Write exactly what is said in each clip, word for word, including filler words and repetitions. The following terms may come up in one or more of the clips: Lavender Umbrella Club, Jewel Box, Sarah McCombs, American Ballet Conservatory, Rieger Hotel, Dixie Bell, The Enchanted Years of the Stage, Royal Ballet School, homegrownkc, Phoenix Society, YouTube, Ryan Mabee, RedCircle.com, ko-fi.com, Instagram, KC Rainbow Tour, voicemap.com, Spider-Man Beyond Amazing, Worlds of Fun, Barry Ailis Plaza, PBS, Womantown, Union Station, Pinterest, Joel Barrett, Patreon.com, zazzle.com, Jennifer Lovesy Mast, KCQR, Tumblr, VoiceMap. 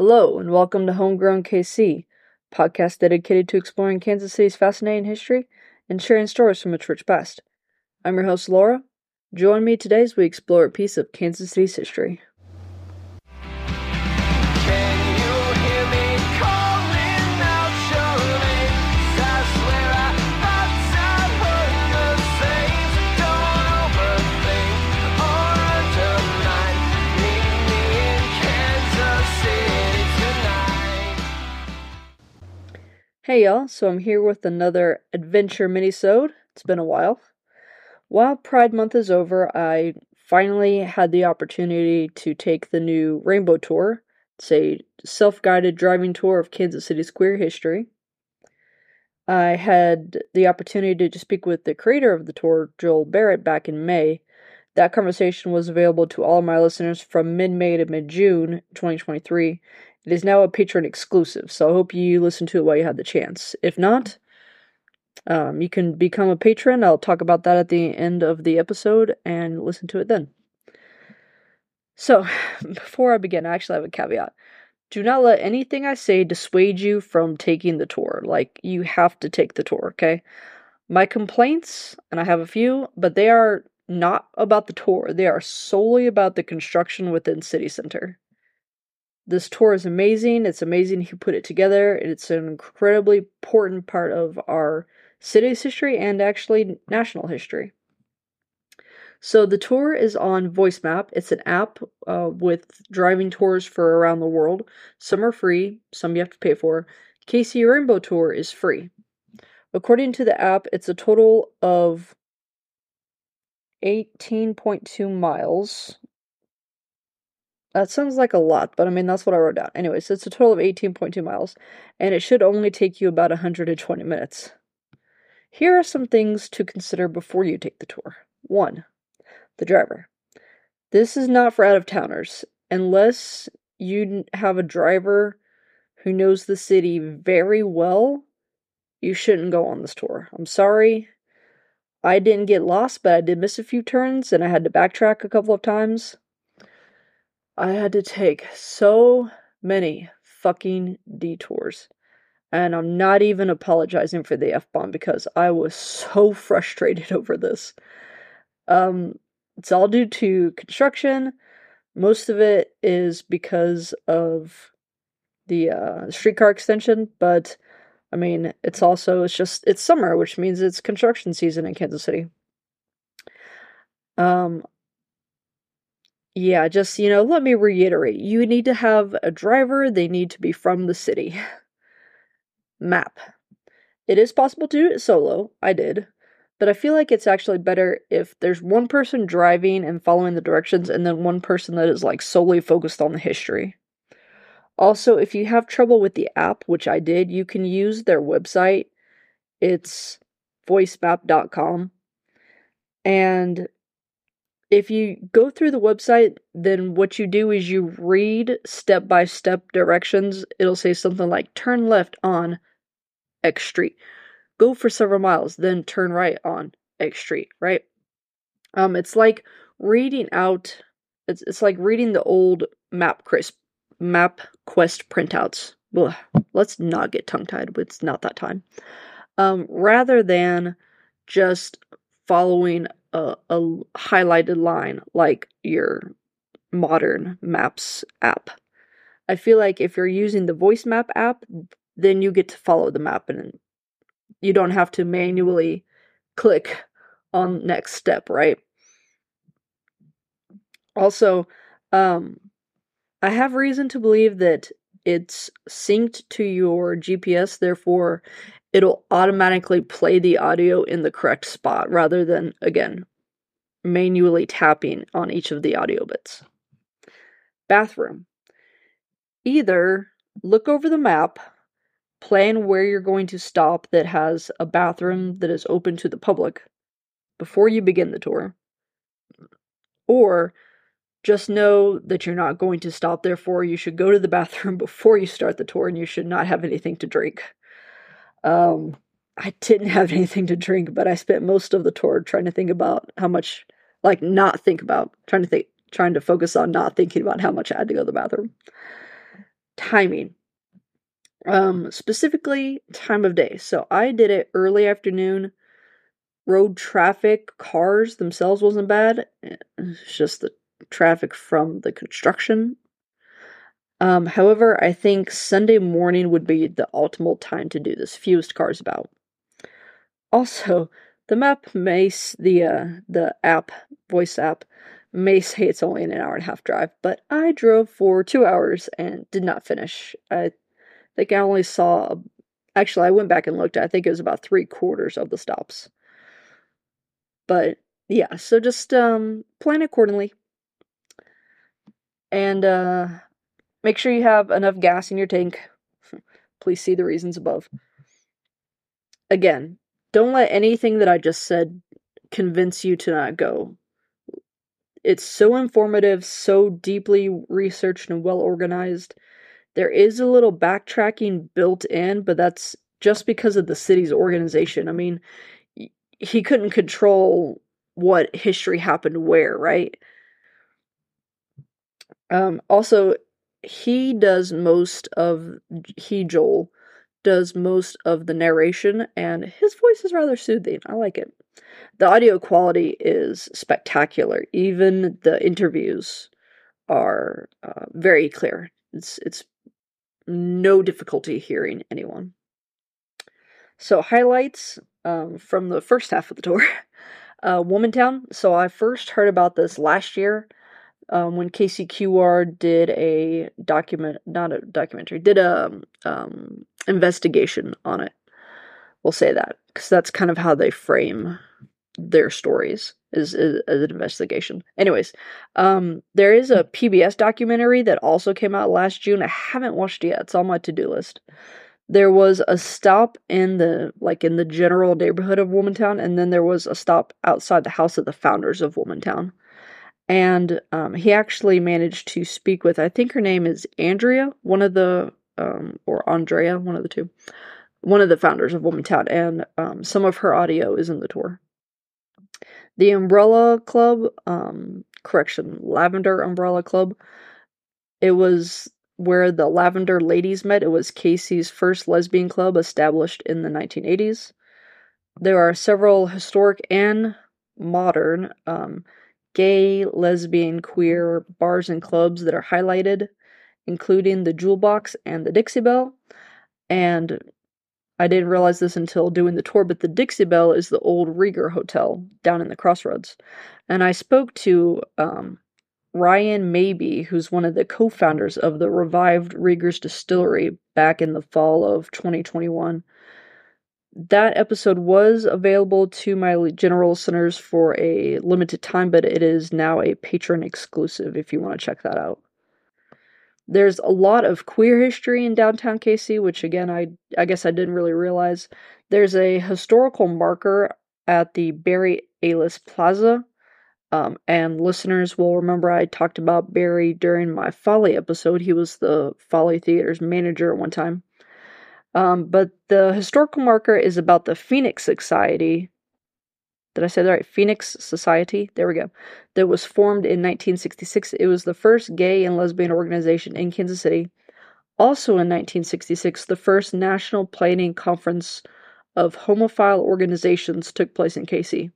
Hello, and welcome to Homegrown K C, a podcast dedicated to exploring Kansas City's fascinating history and sharing stories from its rich past. I'm your host, Laura. Join me today as we explore a piece of Kansas City's history. Hey y'all, so I'm here with another adventure mini-sode. It's been a while. While Pride Month is over, I finally had the opportunity to take the new Rainbow Tour. It's a self-guided driving tour of Kansas City's queer history. I had the opportunity to speak with the creator of the tour, Joel Barrett, back in May. That conversation was available to all of my listeners from mid-May to mid-June twenty twenty-three. It is now a Patreon exclusive, so I hope you listen to it while you have the chance. If not, um, you can become a patron. I'll talk about that at the end of the episode and listen to it then. So, before I begin, I actually have a caveat. Do not let anything I say dissuade you from taking the tour. Like, you have to take the tour, okay? My complaints, and I have a few, but they are not about the tour. They are solely about the construction within City Center. This tour is amazing. It's amazing who put it together. It's an incredibly important part of our city's history and actually national history. So the tour is on VoiceMap. It's an app uh, with driving tours for around the world. Some are free. Some you have to pay for. K C Rainbow Tour is free. According to the app, it's a total of eighteen point two miles. That sounds like a lot, but I mean, that's what I wrote down. Anyway, so it's a total of eighteen point two miles, and it should only take you about one hundred twenty minutes. Here are some things to consider before you take the tour. One, the driver. This is not for out-of-towners, unless you have a driver who knows the city very well. You shouldn't go on this tour. I'm sorry. I didn't get lost, but I did miss a few turns, and I had to backtrack a couple of times. I had to take so many fucking detours, and I'm not even apologizing for the F-bomb because I was so frustrated over this. Um, it's all due to construction. Most of it is because of the uh, streetcar extension, but I mean, it's also, it's just, it's summer, which means it's construction season in Kansas City. Um... Yeah, just, you know, let me reiterate. You need to have a driver. They need to be from the city. Map. It is possible to do it solo. I did. But I feel like it's actually better if there's one person driving and following the directions and then one person that is, like, solely focused on the history. Also, if you have trouble with the app, which I did, you can use their website. It's voice map dot com. And if you go through the website, then what you do is you read step-by-step directions. It'll say something like, turn left on X Street. Go for several miles, then turn right on X Street, right? Um, it's like reading out, it's it's like reading the old map crisp, map quest printouts. Ugh, let's not get tongue-tied, but it's not that time. Um, rather than just following A, a highlighted line like your modern maps app. I feel like if you're using the VoiceMap app, then you get to follow the map and you don't have to manually click on next step, right? Also, um, I have reason to believe that it's synced to your G P S, therefore it'll automatically play the audio in the correct spot rather than, again, manually tapping on each of the audio bits. Bathroom. Either look over the map, plan where you're going to stop that has a bathroom that is open to the public before you begin the tour, or just know that you're not going to stop, therefore you should go to the bathroom before you start the tour and you should not have anything to drink. Um, I didn't have anything to drink, but I spent most of the tour trying to think about how much, like not think about, trying to think, trying to focus on not thinking about how much I had to go to the bathroom. timing. Um, specifically, time of day. So I did it early afternoon. Road traffic, cars themselves wasn't bad. It's just the traffic from the construction. Um, however, I think Sunday morning would be the optimal time to do this. Fewest cars about. Also, the map may the uh, the app voice app may say it's only an hour and a half drive, but I drove for two hours and did not finish. I think I only saw. Actually, I went back and looked. I think it was about three quarters of the stops. But yeah, so just um, plan accordingly, and uh, make sure you have enough gas in your tank. Please see the reasons above. Again, don't let anything that I just said convince you to not go. It's so informative, so deeply researched and well organized. There is a little backtracking built in, but that's just because of the city's organization. I mean, he couldn't control what history happened where, right? Um, also, he does most of, he, Joel, does most of the narration, and his voice is rather soothing. I like it. The audio quality is spectacular. Even the interviews are uh, very clear. It's it's no difficulty hearing anyone. So highlights um, from the first half of the tour. uh, Womantown. So I first heard about this last year um, when K C Q R did a document, not a documentary, did a um, investigation on it. We'll say that because that's kind of how they frame their stories is as an investigation. Anyways, um, there is a P B S documentary that also came out last June. I haven't watched it yet. It's on my to-do list. There was a stop in the, like, in the general neighborhood of Womantown, and then there was a stop outside the house of the founders of Womantown. And um, he actually managed to speak with, I think her name is Andrea, one of the, um, or Andrea, one of the two, one of the founders of Womantown, and um, some of her audio is in the tour. The Umbrella Club, um, correction, Lavender Umbrella Club, it was where the Lavender Ladies met. It was K C's first lesbian club established in the nineteen eighties. There are several historic and modern um, gay, lesbian, queer bars and clubs that are highlighted, including the Jewel Box and the Dixie Bell. And I didn't realize this until doing the tour, but the Dixie Bell is the old Rieger Hotel down in the Crossroads. And I spoke to um, Ryan Mabee, who's one of the co-founders of the revived Rieger's Distillery back in the fall of twenty twenty-one. That episode was available to my general listeners for a limited time, but it is now a Patreon exclusive if you want to check that out. There's a lot of queer history in downtown K C, which again, I, I guess I didn't really realize. There's a historical marker at the Barry Ailis Plaza. Um, and listeners will remember I talked about Barry during my Folly episode. He was the Folly Theater's manager at one time. Um, but the historical marker is about the Phoenix Society. Did I say that right? Phoenix Society. There we go. That was formed in nineteen sixty-six. It was the first gay and lesbian organization in Kansas City. Also in nineteen sixty-six, the first national planning conference of homophile organizations took place in K C.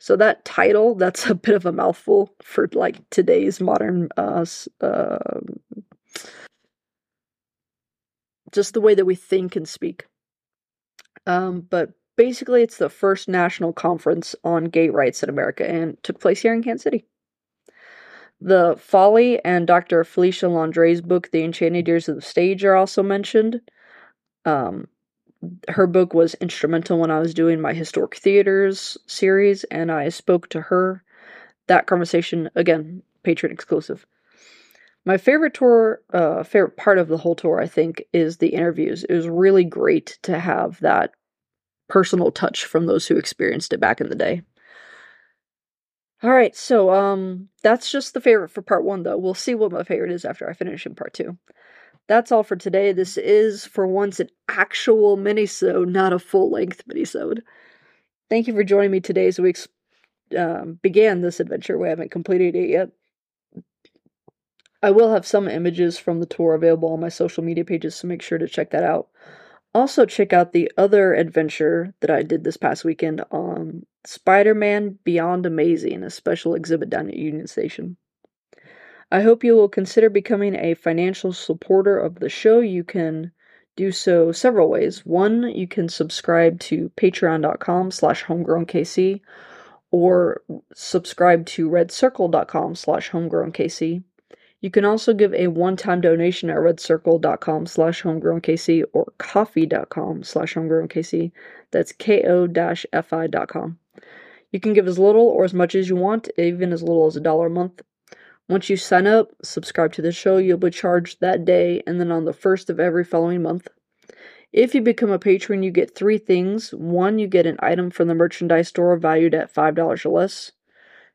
So that title, that's a bit of a mouthful for like today's modern, uh, uh, just the way that we think and speak. Um, but basically it's the first national conference on gay rights in America and took place here in Kansas City. The Folly and Doctor Felicia Landre's book, The Enchanted Years of the Stage, are also mentioned. Um, Her book was instrumental when I was doing my Historic Theaters series, and I spoke to her. That conversation, again, Patreon exclusive. My favorite tour, uh, favorite part of the whole tour, I think, is the interviews. It was really great to have that personal touch from those who experienced it back in the day. All right, so um, that's just the favorite for part one, though. We'll see what my favorite is after I finish in part two. That's all for today. This is, for once, an actual minisode, not a full-length minisode. Thank you for joining me today as we ex- um, began this adventure. We haven't completed it yet. I will have some images from the tour available on my social media pages, so make sure to check that out. Also, check out the other adventure that I did this past weekend on Spider-Man Beyond Amazing, a special exhibit down at Union Station. I hope you will consider becoming a financial supporter of the show. You can do so several ways. One, you can subscribe to Patreon.com slash HomegrownKC or subscribe to RedCircle.com slash HomegrownKC. You can also give a one-time donation at RedCircle.com slash HomegrownKC or ko-fi.com slash HomegrownKC. That's ko-fi dot com. You can give as little or as much as you want, even as little as a dollar a month. Once you sign up, subscribe to the show, you'll be charged that day and then on the first of every following month. If you become a patron, you get three things. One, you get an item from the merchandise store valued at five dollars or less.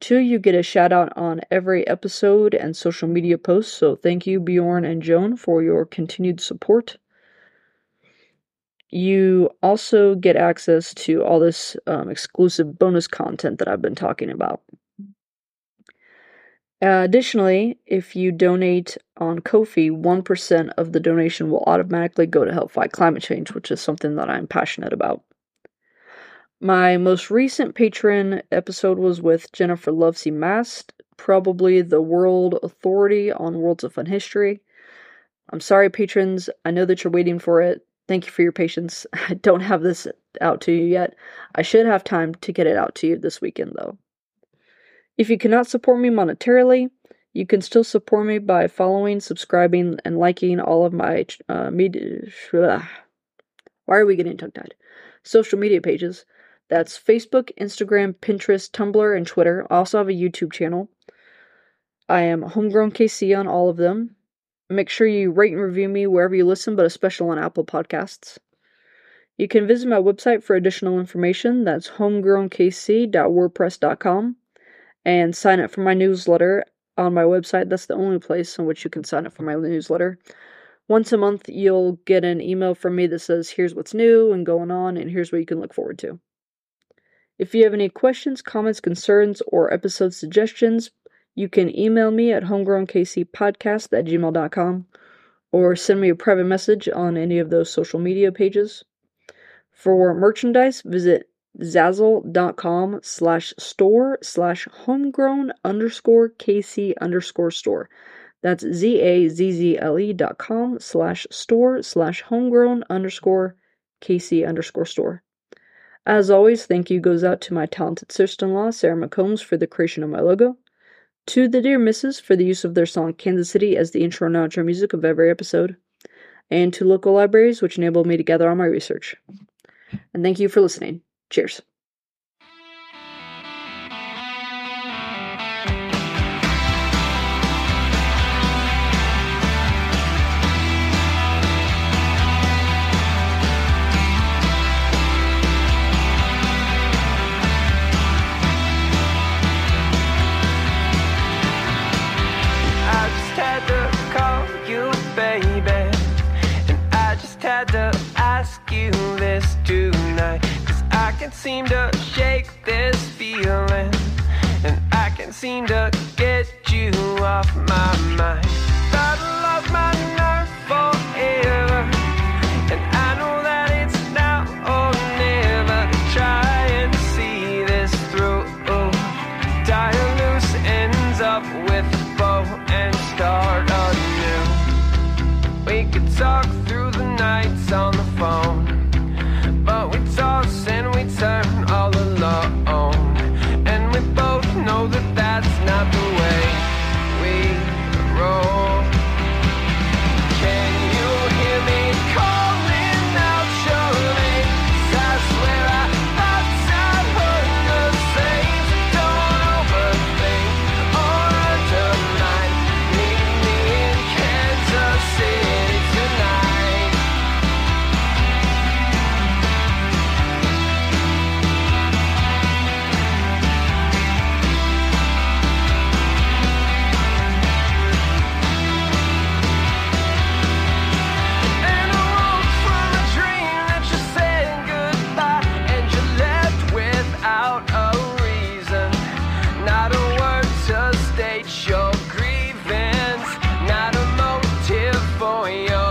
Two, you get a shout out on every episode and social media posts, so thank you Bjorn and Joan for your continued support. You also get access to all this um, exclusive bonus content that I've been talking about. Uh, additionally, if you donate on Ko-fi, one percent of the donation will automatically go to help fight climate change, which is something that I'm passionate about. My most recent patron episode was with Jennifer Lovesy Mast, probably the world authority on Worlds of Fun history. I'm sorry, patrons. I know that you're waiting for it. Thank you for your patience. I don't have this out to you yet. I should have time to get it out to you this weekend, though. If you cannot support me monetarily, you can still support me by following, subscribing, and liking all of my uh, media. Why are we getting tongue-tied? Social media pages. That's Facebook, Instagram, Pinterest, Tumblr, and Twitter. I also have a YouTube channel. I am Homegrown K C on all of them. Make sure you rate and review me wherever you listen, but especially on Apple Podcasts. You can visit my website for additional information. That's homegrown k c dot wordpress dot com. And sign up for my newsletter on my website. That's the only place in which you can sign up for my newsletter. Once a month, you'll get an email from me that says, here's what's new and going on, and here's what you can look forward to. If you have any questions, comments, concerns, or episode suggestions, you can email me at homegrownkcpodcast at gmail dot com or send me a private message on any of those social media pages. For merchandise, visit zazzle.com slash store slash homegrown underscore kc underscore store. That's Z-A-Z-Z-L-E dot com slash store slash homegrown underscore kc underscore store. As always, thank you goes out to my talented sister-in-law, Sarah McCombs, for the creation of my logo, to the Dear Missus for the use of their song Kansas City as the intro and outro music of every episode, and to local libraries, which enabled me to gather all my research. And thank you for listening. Cheers. I just had to call you, baby, and I just had to ask you this tonight. I can't seem to shake this feeling, and I can't seem to get you off my mind. Battle of my nerve forever, and I know that it's now or never. Try and see this through. Tie loose ends up with a bow and start anew. We could talk through the nights on the phone, but we toss and we turn all alone, and we both know that that's not the way we roll. Can you hear me calling out your name? 'Cause I swear I thought I heard the same. Don't overthink or undermine. Meet me in Kansas City tonight. yo.